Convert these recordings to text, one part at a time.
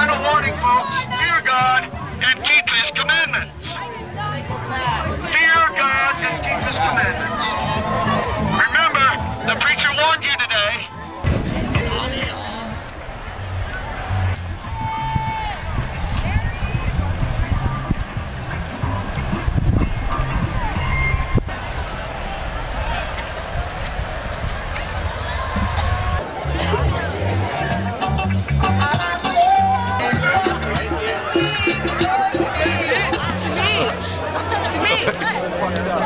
Final warning, folks. Fear God and keep His commandments. Fear God and keep His commandments. Remember, the preacher warned you today.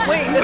Wait,